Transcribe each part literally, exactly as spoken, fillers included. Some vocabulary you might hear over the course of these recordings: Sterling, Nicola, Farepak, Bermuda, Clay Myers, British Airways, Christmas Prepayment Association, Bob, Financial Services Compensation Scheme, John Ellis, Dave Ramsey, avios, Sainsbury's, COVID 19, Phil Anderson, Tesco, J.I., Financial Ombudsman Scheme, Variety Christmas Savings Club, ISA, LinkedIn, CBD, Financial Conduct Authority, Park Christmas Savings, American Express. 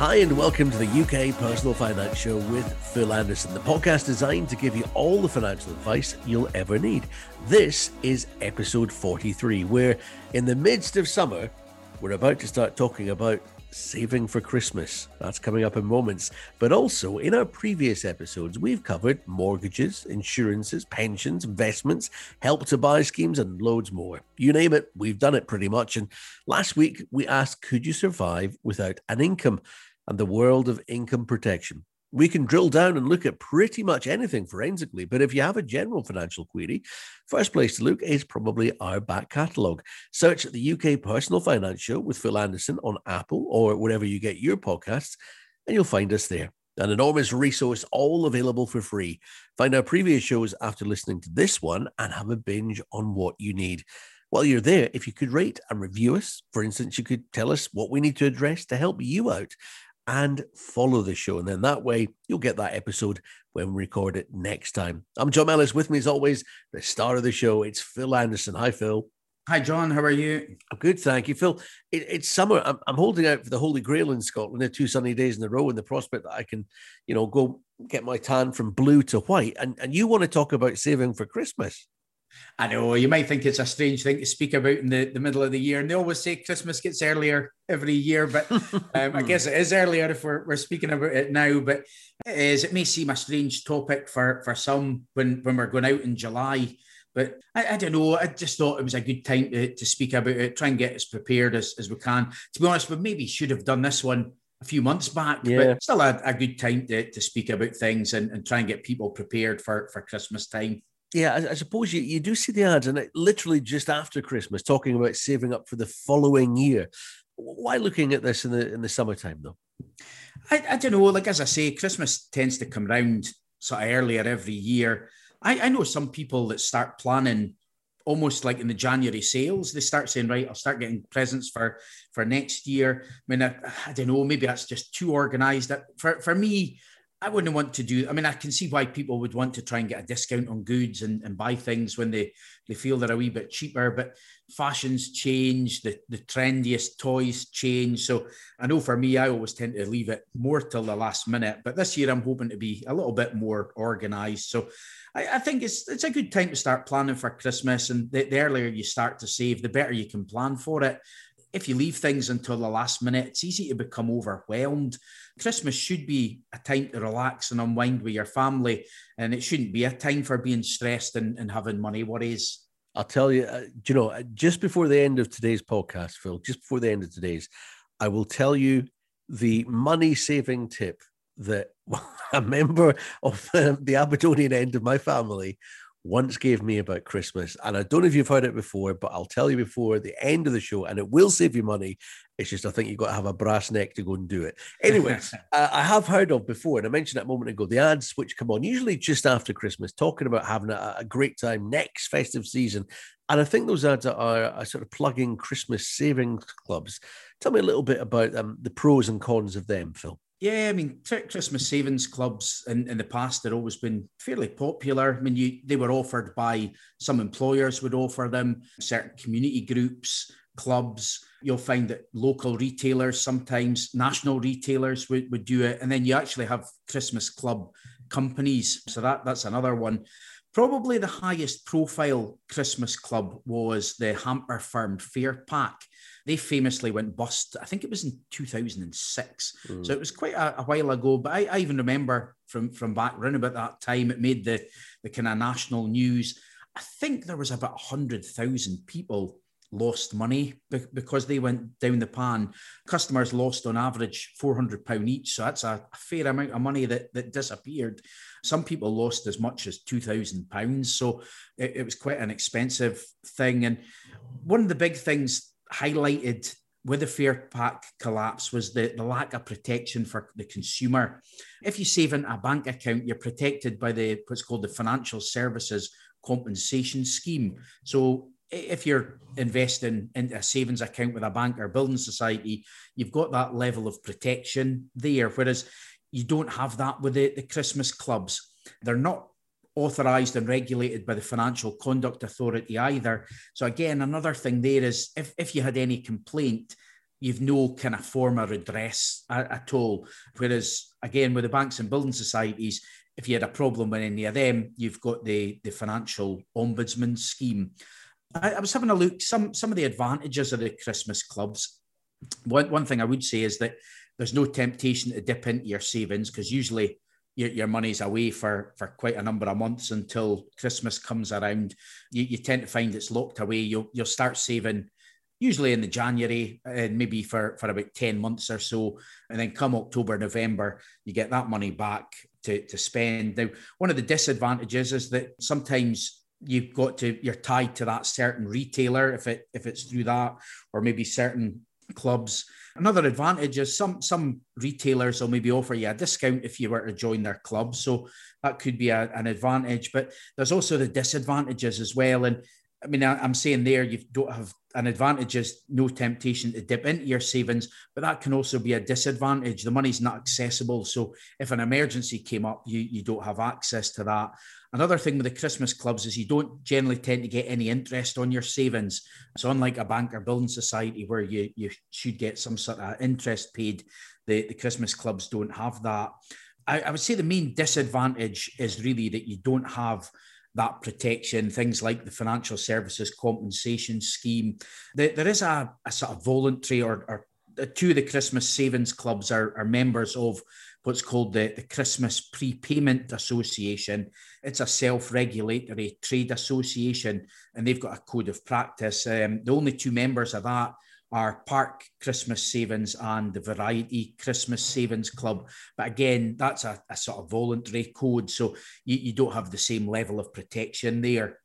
Hi and welcome to the U K Personal Finance Show with Phil Anderson, the podcast designed to give you all the financial advice you'll ever need. This is episode forty-three, where in the midst of summer, we're about to start talking about saving for Christmas. That's coming up in moments. But also in our previous episodes, we've covered mortgages, insurances, pensions, investments, help to buy schemes, and loads more. You name it, we've done it pretty much. And last week we asked, could you survive without an income? And the world of income protection. We can drill down and look at pretty much anything forensically, but if you have a general financial query, first place to look is probably our back catalogue. Search the U K Personal Finance Show with Phil Anderson on Apple or wherever you get your podcasts, and you'll find us there. An enormous resource, all available for free. Find our previous shows after listening to this one and have a binge on what you need. While you're there, if you could rate and review us, for instance, you could tell us what we need to address to help you out. And follow the show. And then that way, you'll get that episode when we record it next time. I'm John Ellis. With me, as always, the star of the show. It's Phil Anderson. Hi, Phil. Hi, John. How are you? I'm good, thank you, Phil. It, it's summer. I'm, I'm holding out for the Holy Grail in Scotland. There are two sunny days in a row, and the prospect that I can, you know, go get my tan from blue to white. And, and you want to talk about saving for Christmas. I know, you might think it's a strange thing to speak about in the, the middle of the year. And they always say Christmas gets earlier every year, but um, I guess it is earlier if we're, we're speaking about it now. But it, is, it may seem a strange topic for, for some when, when we're going out in July. But I, I don't know, I just thought it was a good time to, to speak about it, try and get as prepared as, as we can. To be honest, we maybe should have done this one a few months back, yeah. But still a, a good time to, to speak about things and, and try and get people prepared for, for Christmas time. Yeah, I, I suppose you, you do see the ads, and it literally just after Christmas, talking about saving up for the following year. Why looking at this in the in the summertime, though? I, I don't know. Like, as I say, Christmas tends to come round sort of earlier every year. I, I know some people that start planning almost like in the January sales. They start saying, right, I'll start getting presents for, for next year. I mean, I, I don't know. Maybe that's just too organised. For, for me, I wouldn't want to do, I mean, I can see why people would want to try and get a discount on goods and, and buy things when they, they feel they're a wee bit cheaper, but fashions change, the, the trendiest toys change. So I know for me, I always tend to leave it more till the last minute, but this year I'm hoping to be a little bit more organized. So I, I think it's it's a good time to start planning for Christmas, and the, the earlier you start to save, the better you can plan for it. If you leave things until the last minute, it's easy to become overwhelmed. Christmas should be a time to relax and unwind with your family, and it shouldn't be a time for being stressed and, and having money worries. I'll tell you, uh, you know, just before the end of today's podcast, Phil, just before the end of today's, I will tell you the money-saving tip that a member of the, the Aberdonian end of my family once gave me about Christmas. And I don't know if you've heard it before, but I'll tell you before the end of the show, and it will save you money. It's just, I think you've got to have a brass neck to go and do it. Anyway, uh, I have heard of before, and I mentioned that a moment ago, the ads which come on usually just after Christmas, talking about having a, a great time next festive season. And I think those ads are, are, are sort of plugging Christmas savings clubs. Tell me a little bit about um, the pros and cons of them, Phil. Yeah, I mean, Christmas savings clubs in, in the past have always been fairly popular. I mean, you, they were offered by, some employers would offer them, certain community groups, clubs. You'll find that local retailers, sometimes national retailers would, would do it. And then you actually have Christmas club companies. So that that's another one. Probably the highest profile Christmas club was the hamper firm Farepak. They famously went bust. I think it was in two thousand six. Mm. So it was quite a, a while ago, but I, I even remember from, from back around about that time, it made the, the kind of national news. I think there was about one hundred thousand people lost money because they went down the pan. Customers lost on average four hundred pounds each. So that's a, a fair amount of money that, that disappeared. Some people lost as much as two thousand pounds. So it, it was quite an expensive thing. And one of the big things highlighted with the Farepak collapse was the, the lack of protection for the consumer. If you save in a bank account, you're protected by the what's called the Financial Services Compensation Scheme. So if you're investing in a savings account with a bank or building society, you've got that level of protection there, whereas you don't have that with the, the Christmas clubs. They're not authorised and regulated by the Financial Conduct Authority either. So again, another thing there is if, if you had any complaint, you've no kind of form of redress at, at all. Whereas, again, with the banks and building societies, if you had a problem with any of them, you've got the, the Financial Ombudsman Scheme. I, I was having a look, some, some of the advantages of the Christmas clubs. One, one thing I would say is that there's no temptation to dip into your savings, because usually your, your money's away for, for quite a number of months until Christmas comes around. You, you tend to find it's locked away. You'll, you'll start saving usually in the January, and uh, maybe for, for about ten months or so. And then come October, November, you get that money back to, to spend. Now, one of the disadvantages is that sometimes you've got to, you're tied to that certain retailer, if it if it's through that, or maybe certain clubs. Another advantage is some, some retailers will maybe offer you a discount if you were to join their club. So that could be a, an advantage, but there's also the disadvantages as well. And I mean, I, I'm saying there, you don't have an advantage is no temptation to dip into your savings, but that can also be a disadvantage. The money's not accessible. So if an emergency came up, you, you don't have access to that. Another thing with the Christmas clubs is you don't generally tend to get any interest on your savings. So unlike a bank or building society where you, you should get some sort of interest paid, the, the Christmas clubs don't have that. I, I would say the main disadvantage is really that you don't have that protection, things like the Financial Services Compensation Scheme. There, there is a, a sort of voluntary, or, or two of the Christmas savings clubs are, are members of what's called the, the Christmas Prepayment Association. It's a self-regulatory trade association, and they've got a code of practice. Um, the only two members of that are Park Christmas Savings and the Variety Christmas Savings Club. But again, that's a, a sort of voluntary code, so you, you don't have the same level of protection there.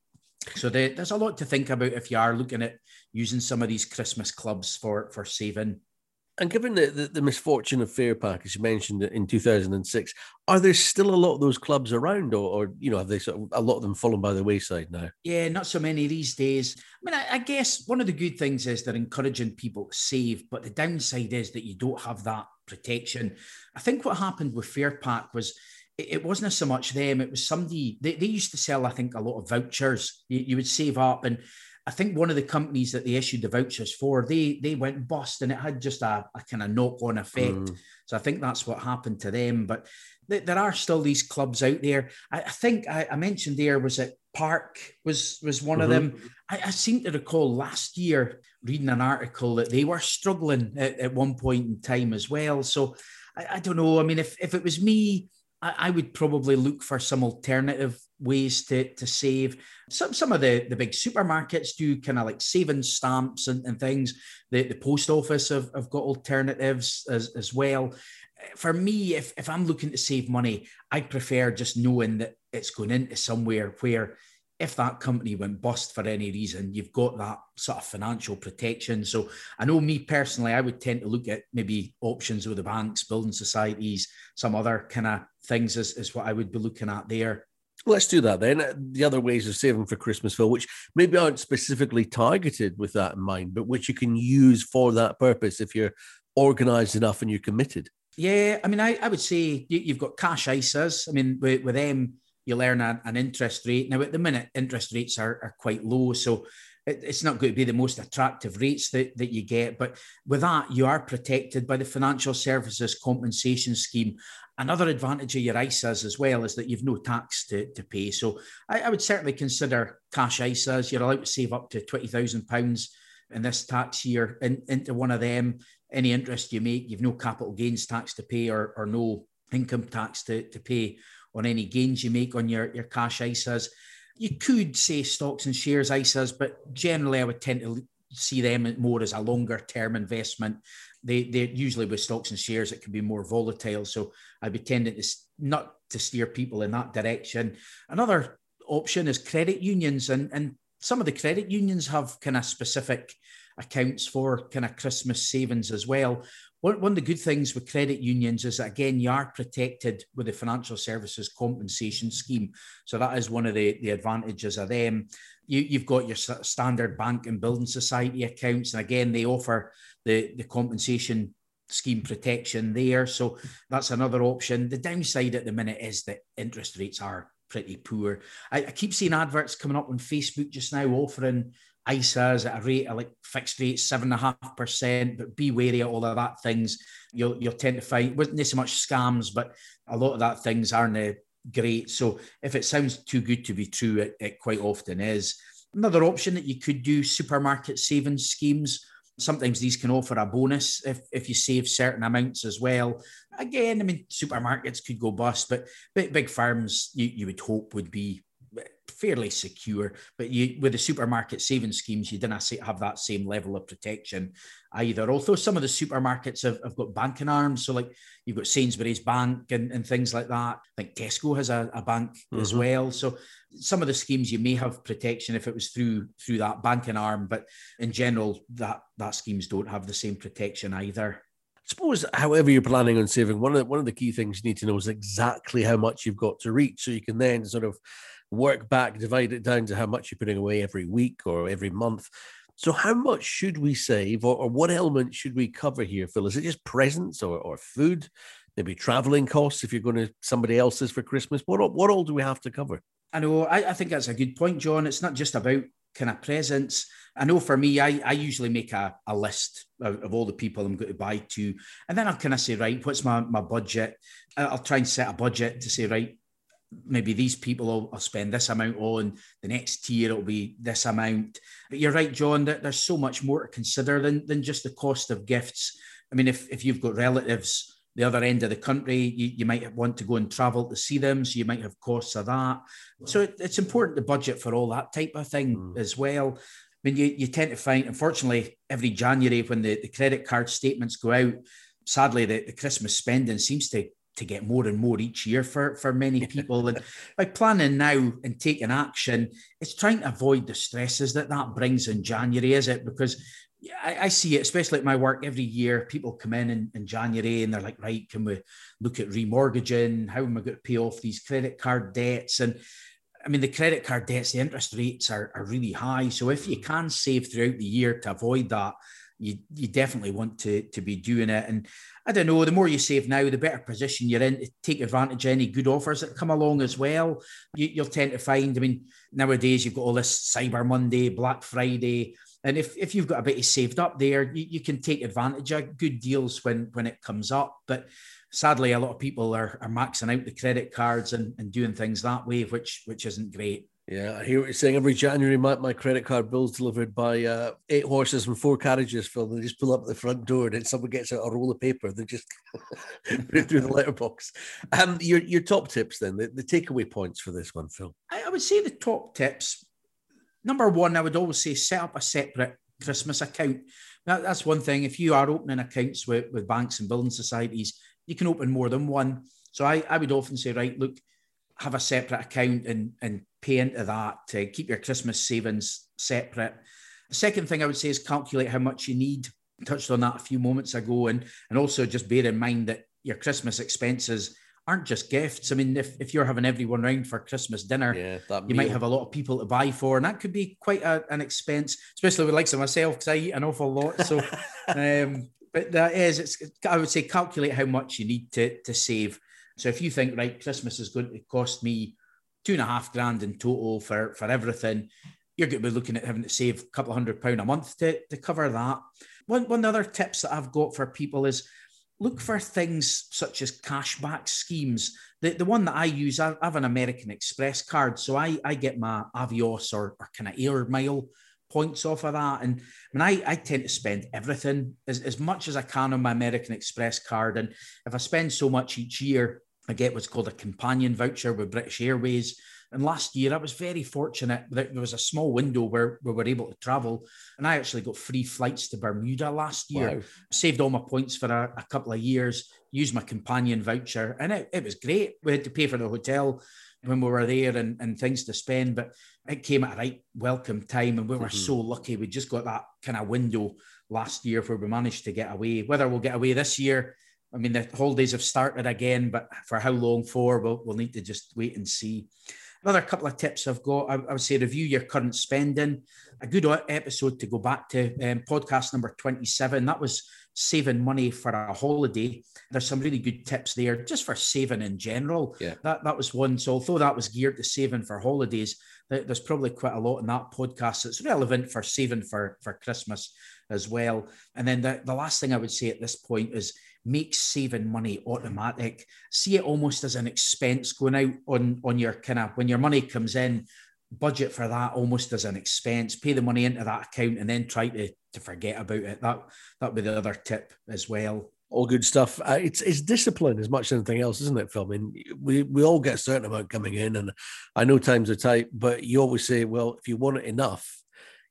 So there, there's a lot to think about if you are looking at using some of these Christmas clubs for, for saving. And given the, the, the misfortune of Farepak, as you mentioned, in two thousand six, are there still a lot of those clubs around, or, or you know, have they sort of, a lot of them fallen by the wayside now? Yeah, not so many these days. I mean, I, I guess one of the good things is they're encouraging people to save, but the downside is that you don't have that protection. I think what happened with Farepak was it, it wasn't so much them, it was somebody, they, they used to sell, I think, a lot of vouchers. You, you would save up, and I think one of the companies that they issued the vouchers for, they they went bust, and it had just a, a kind of knock-on effect. Mm. So I think that's what happened to them. But th- there are still these clubs out there. I, I think I, I mentioned there was it Park was was one mm-hmm. of them. I, I seem to recall last year reading an article that they were struggling at, at one point in time as well. So I, I don't know. I mean, if, if it was me, I, I would probably look for some alternative ways to, to save. Some some of the, the big supermarkets do kind of like savings stamps and, and things. The, the post office have, have got alternatives as, as well. For me, if, if I'm looking to save money, I prefer just knowing that it's going into somewhere where if that company went bust for any reason, you've got that sort of financial protection. So I know me personally, I would tend to look at maybe options with the banks, building societies, some other kind of things is, is what I would be looking at there. Let's do that then. The other ways of saving for Christmas, Phil, which maybe aren't specifically targeted with that in mind, but which you can use for that purpose if you're organised enough and you're committed. Yeah, I mean, I, I would say you've got cash I S As. I mean, with, with them, you'll earn a, an interest rate. Now, at the minute, interest rates are, are quite low, so it, it's not going to be the most attractive rates that, that you get. But with that, you are protected by the Financial Services Compensation Scheme. Another advantage of your I S As as well is that you've no tax to, to pay. So I, I would certainly consider cash I S As. You're allowed to save up to twenty thousand pounds in this tax year in, into one of them. Any interest you make, you've no capital gains tax to pay, or, or no income tax to, to pay on any gains you make on your, your cash I S As. You could say stocks and shares I S As, but generally I would tend to see them more as a longer-term investment. They they usually with stocks and shares, it can be more volatile. So I'd be tending to not to steer people in that direction. Another option is credit unions, and, and some of the credit unions have kind of specific accounts for kind of Christmas savings as well. One, one of the good things with credit unions is that, again, you are protected with the Financial Services Compensation Scheme. So that is one of the, the advantages of them. You, you've got your standard bank and building society accounts. And again, they offer the, the compensation scheme protection there. So that's another option. The downside at the minute is that interest rates are pretty poor. I, I keep seeing adverts coming up on Facebook just now offering I S As at a rate of like fixed rate, seven and a half percent, but be wary of all of that things. You'll you'll tend to find, wasn't there so much scams, but a lot of that things aren't uh, great. So if it sounds too good to be true, it, it quite often is. Another option that you could do, supermarket savings schemes. Sometimes these can offer a bonus if, if you save certain amounts as well. Again, I mean, supermarkets could go bust, but big, big firms you, you would hope would be fairly secure. But you, with the supermarket savings schemes, you didn't have that same level of protection either. Although some of the supermarkets have, have got banking arms. So like you've got Sainsbury's Bank and, and things like that. I think Tesco has a, a bank mm-hmm. as well. So some of the schemes you may have protection if it was through through that banking arm. But in general, that, that schemes don't have the same protection either. I suppose, however you're planning on saving, one of the, one of the key things you need to know is exactly how much you've got to reach. So you can then sort of work back, divide it down to how much you're putting away every week or every month. So how much should we save, or, or what element should we cover here, Phil? Is it just presents or, or food, maybe traveling costs if you're going to somebody else's for Christmas? What, what all do we have to cover? I know, I, I think that's a good point, John. It's not just about kind of presents. I know for me, I, I usually make a, a list of, of all the people I'm going to buy to, and then I'll kind of say, right, what's my, my budget? I'll try and set a budget to say, right, maybe these people I'll, I'll spend this amount on, the next tier it'll be this amount. But you're right, John, that there's so much more to consider than, than just the cost of gifts. I mean, if, if you've got relatives the other end of the country, you, you might want to go and travel to see them, so you might have costs of that. So it, it's important to budget for all that type of thing mm. as well. I mean, you, you tend to find, unfortunately, every January when the, the credit card statements go out, sadly, the, the Christmas spending seems to to get more and more each year for, for many people. And by planning now and taking action, it's trying to avoid the stresses that that brings in January, is it? Because I, I see it, especially at my work, every year, people come in, in in January and they're like, right, can we look at remortgaging? How am I going to pay off these credit card debts? And I mean, the credit card debts, the interest rates are, are really high. So if you can save throughout the year to avoid that, You, you definitely want to, to be doing it. And I don't know, the more you save now, the better position you're in to take advantage of any good offers that come along as well. You, you'll tend to find, I mean, nowadays you've got all this Cyber Monday, Black Friday, and if, if you've got a bit saved up there, you, you can take advantage of good deals when, when it comes up. But sadly, a lot of people are, are maxing out the credit cards and, and doing things that way, which which isn't great. Yeah, I hear what you're saying. Every January, my, my credit card bill's delivered by uh, eight horses and four carriages, Phil. They just pull up at the front door and then someone gets out a roll of paper. They just put it through the letterbox. Um, your your top tips then, the, the takeaway points for this one, Phil. I, I would say the top tips. Number one, I would always say set up a separate Christmas account. Now, that's one thing. If you are opening accounts with, with banks and building societies, you can open more than one. So I, I would often say, right, look, have a separate account and, and pay into that to keep your Christmas savings separate. The second thing I would say is calculate how much you need. I touched on that a few moments ago. And, and also just bear in mind that your Christmas expenses aren't just gifts. I mean, if, if you're having everyone round for Christmas dinner, yeah, that you meal. Might have a lot of people to buy for, and that could be quite a, an expense, especially with likes of myself, because I eat an awful lot. So, um, but that is, it's, I would say calculate how much you need to, to save. So if you think, right, Christmas is going to cost me two and a half grand in total for, for everything, you're going to be looking at having to save a couple of hundred pounds a month to, to cover that. One one other tips that I've got for people is look for things such as cashback schemes. The, the one that I use, I have an American Express card, so I, I get my Avios or, or kind of air mile points off of that. And I mean, I, I tend to spend everything as, as much as I can on my American Express card. And if I spend so much each year, I get what's called a companion voucher with British Airways. And last year, I was very fortunate that there was a small window where we were able to travel. And I actually got free flights to Bermuda last year. Wow. Saved all my points for a, a couple of years, used my companion voucher. And it, it was great. We had to pay for the hotel when we were there and, and things to spend. But it came at a right welcome time. And we were mm-hmm. so lucky. We just got that kind of window last year where we managed to get away. Whether we'll get away this year, I mean, the holidays have started again, but for how long for, we'll, we'll need to just wait and see. Another couple of tips I've got, I would say review your current spending. A good episode to go back to, um, podcast number twenty-seven. That was saving money for a holiday. There's some really good tips there just for saving in general. Yeah. That, that was one. So although that was geared to saving for holidays, there's probably quite a lot in that podcast that's relevant for saving for, for Christmas as well. And then the, the last thing I would say at this point is make saving money automatic. See it almost as an expense going out on, on your kind of, when your money comes in, budget for that almost as an expense, pay the money into that account and then try to, to forget about it. That, that would be the other tip as well. All good stuff. Uh, it's it's discipline as much as anything else, isn't it, Phil? I mean, we, we all get a certain amount coming in, and I know times are tight, but you always say, well, if you want it enough,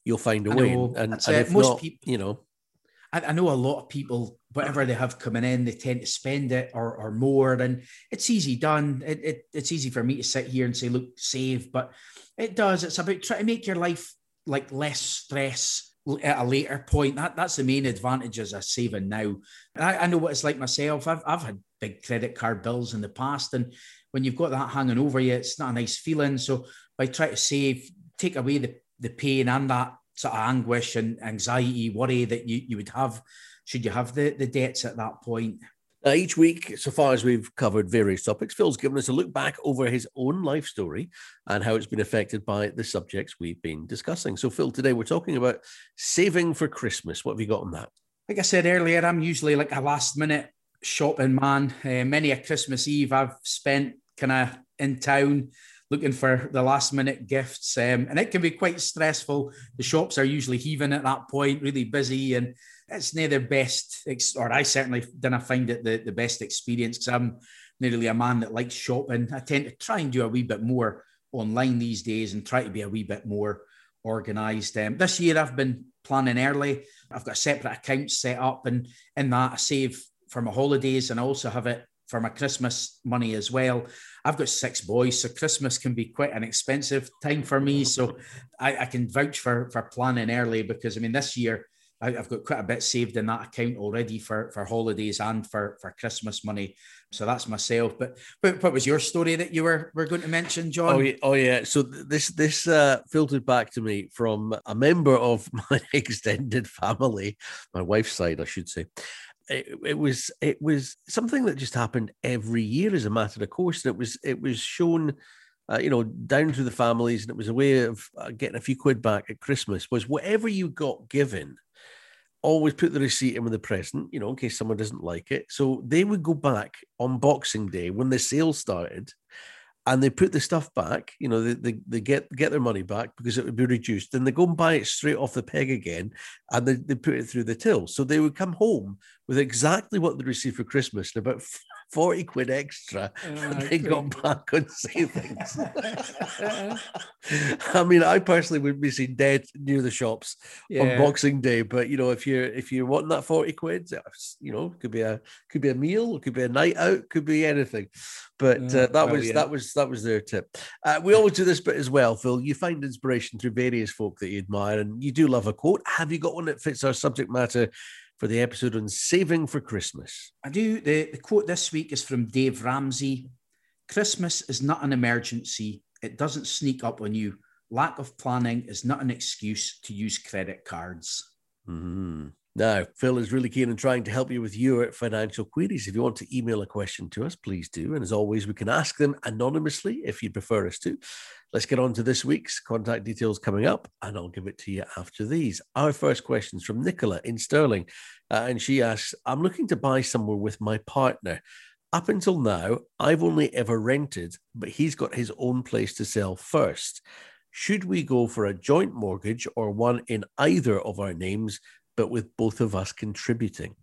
you'll find a I way. Know, and, and if most not, people, you know. I, I know a lot of people, whatever they have coming in, they tend to spend it or, or more. And it's easy done. It, it It's easy for me to sit here and say, look, save. But it does. It's about trying to make your life like less stress at a later point. That that's the main advantages of saving now. And I, I know what it's like myself. I've I've had big credit card bills in the past, and when you've got that hanging over you, it's not a nice feeling. So by trying to save, take away the, the pain and that sort of anguish and anxiety, worry that you, you would have should you have the, the debts at that point. Uh, each week, so far as we've covered various topics, Phil's given us a look back over his own life story and how it's been affected by the subjects we've been discussing. So, Phil, today we're talking about saving for Christmas. What have you got on that? Like I said earlier, I'm usually like a last-minute shopping man. Uh, many a Christmas Eve I've spent kind of in town looking for the last-minute gifts, um, and it can be quite stressful. The shops are usually heaving at that point, really busy, and it's neither best, or I certainly didn't find it the, the best experience, because I'm not really a man that likes shopping. I tend to try and do a wee bit more online these days and try to be a wee bit more organised. Um, this year I've been planning early. I've got a separate account set up, and in that I save for my holidays, and I also have it for my Christmas money as well. I've got six boys, so Christmas can be quite an expensive time for me. So I, I can vouch for, for planning early, because, I mean, this year I've got quite a bit saved in that account already for, for holidays and for, for Christmas money. So that's myself. But, but what was your story that you were, were going to mention, John? Oh, yeah. Oh, yeah. So this this uh, filtered back to me from a member of my extended family, my wife's side, I should say. It, it was it was something that just happened every year as a matter of course. And it was it was shown, uh, you know, down through the families, and it was a way of uh, getting a few quid back at Christmas. Was whatever you got given, always put the receipt in with the present, you know, in case someone doesn't like it. So they would go back on Boxing Day when the sale started, and they put the stuff back, you know, they, they, they get get their money back because it would be reduced. Then they go and buy it straight off the peg again, and they, they put it through the till. So they would come home with exactly what they received for Christmas, and about forty quid extra oh, they got back on savings. I mean, I personally would be seen dead near the shops yeah. on Boxing Day, but you know, if you're if you're wanting that forty quid, you know, could be a could be a meal, could be a night out, could be anything. But uh, that oh, was yeah. that was that was their tip. Uh, we always do this bit as well, Phil. You find inspiration through various folk that you admire, and you do love a quote. Have you got one that fits our subject matter for the episode on saving for Christmas? I do. The, the quote this week is from Dave Ramsey. Christmas is not an emergency. It doesn't sneak up on you. Lack of planning is not an excuse to use credit cards. Mm-hmm. Now, Phil is really keen on trying to help you with your financial queries. If you want to email a question to us, please do. And as always, we can ask them anonymously if you prefer us to. Let's get on to this week's contact details coming up, and I'll give it to you after these. Our first question is from Nicola in Sterling, uh, and she asks, I'm looking to buy somewhere with my partner. Up until now, I've only ever rented, but he's got his own place to sell first. Should we go for a joint mortgage or one in either of our names, but with both of us contributing?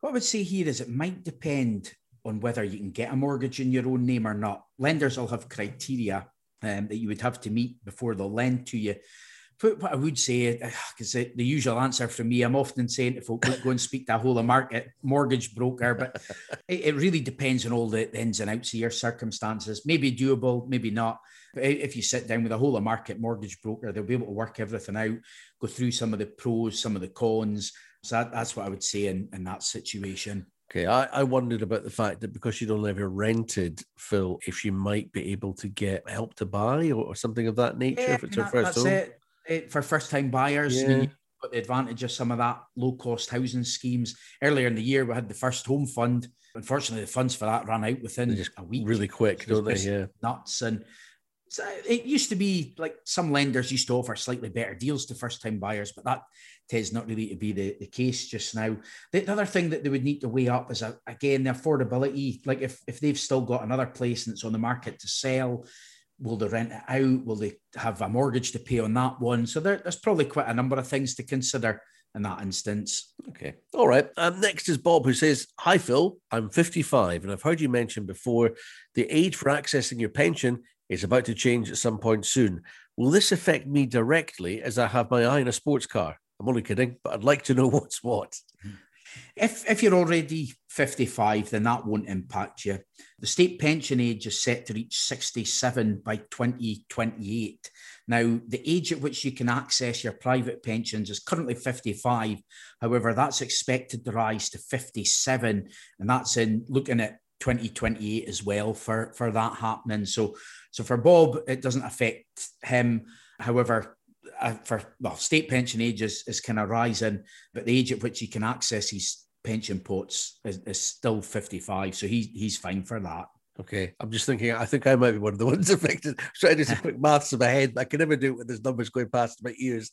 What I would say here is it might depend on whether you can get a mortgage in your own name or not. Lenders will have criteria um, that you would have to meet before they'll lend to you. But what I would say, because the usual answer from me, I'm often saying to folk, go and speak to a whole market mortgage broker, but it, it really depends on all the, the ins and outs of your circumstances. Maybe doable, maybe not. But if you sit down with a whole market mortgage broker, they'll be able to work everything out, go through some of the pros, some of the cons. So that, that's what I would say in, in that situation. Okay, I, I wondered about the fact that because she'd only ever rented, Phil, if she might be able to get help to buy or, or something of that nature, yeah, if it's her that, first that's home. It. It, for first-time buyers, yeah. You got the advantage of some of that low-cost housing schemes. Earlier in the year, we had the first home fund. Unfortunately, the funds for that ran out within just a week. Really quick, don't they? Yeah, nuts. And so it used to be like some lenders used to offer slightly better deals to first-time buyers, but that tends not really to be the, the case just now. The, the other thing that they would need to weigh up is, a, again, the affordability. Like if, if they've still got another place and it's on the market to sell, will they rent it out? Will they have a mortgage to pay on that one? So there, there's probably quite a number of things to consider in that instance. Okay. All right. Um, next is Bob, who says, hi, Phil, I'm fifty-five, and I've heard you mention before the age for accessing your pension is about to change at some point soon. Will this affect me directly as I have my eye on a sports car? I'm only kidding, but I'd like to know what's what. If if you're already fifty-five, then that won't impact you. The state pension age is set to reach sixty-seven by twenty twenty-eight. Now, the age at which you can access your private pensions is currently fifty-five. However, that's expected to rise to fifty-seven, and that's in looking at twenty twenty-eight as well for, for that happening. So, so for Bob, it doesn't affect him. However, Uh, for well, state pension age is, is kind of rising, but the age at which he can access his pension pots is, is still fifty-five, so he, he's fine for that. Okay, I'm just thinking, I think I might be one of the ones affected. I'm trying to do some quick maths in my head, but I can never do it when there's numbers going past my ears.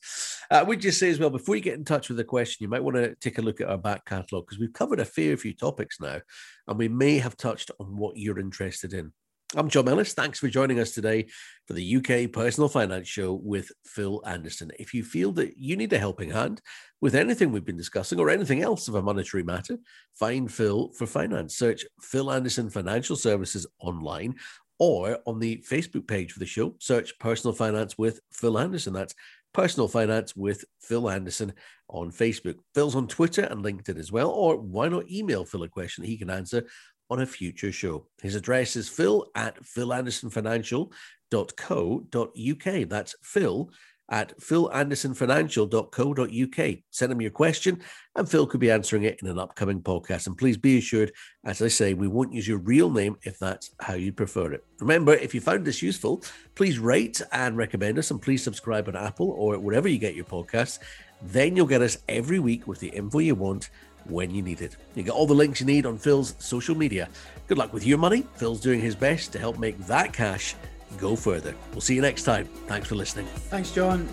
Uh, we'd just say as well, before you get in touch with a question, you might want to take a look at our back catalogue, because we've covered a fair few topics now, and we may have touched on what you're interested in. I'm John Ellis. Thanks for joining us today for the U K Personal Finance Show with Phil Anderson. If you feel that you need a helping hand with anything we've been discussing or anything else of a monetary matter, find Phil for Finance. Search Phil Anderson Financial Services online or on the Facebook page for the show. Search Personal Finance with Phil Anderson. That's Personal Finance with Phil Anderson on Facebook. Phil's on Twitter and LinkedIn as well. Or why not email Phil a question he can answer on a future show. His address is phil at phil anderson financial dot co dot uk. That's phil at phil anderson financial dot co dot uk. Send him your question and Phil could be answering it in an upcoming podcast. And please be assured, as I say, we won't use your real name if that's how you prefer it. Remember, if you found this useful, please rate and recommend us, and please subscribe on Apple or wherever you get your podcasts. Then you'll get us every week with the info you want when you need it. You get all the links you need on Phil's social media. Good luck with your money. Phil's doing his best to help make that cash go further. We'll see you next time. Thanks for listening. Thanks, John.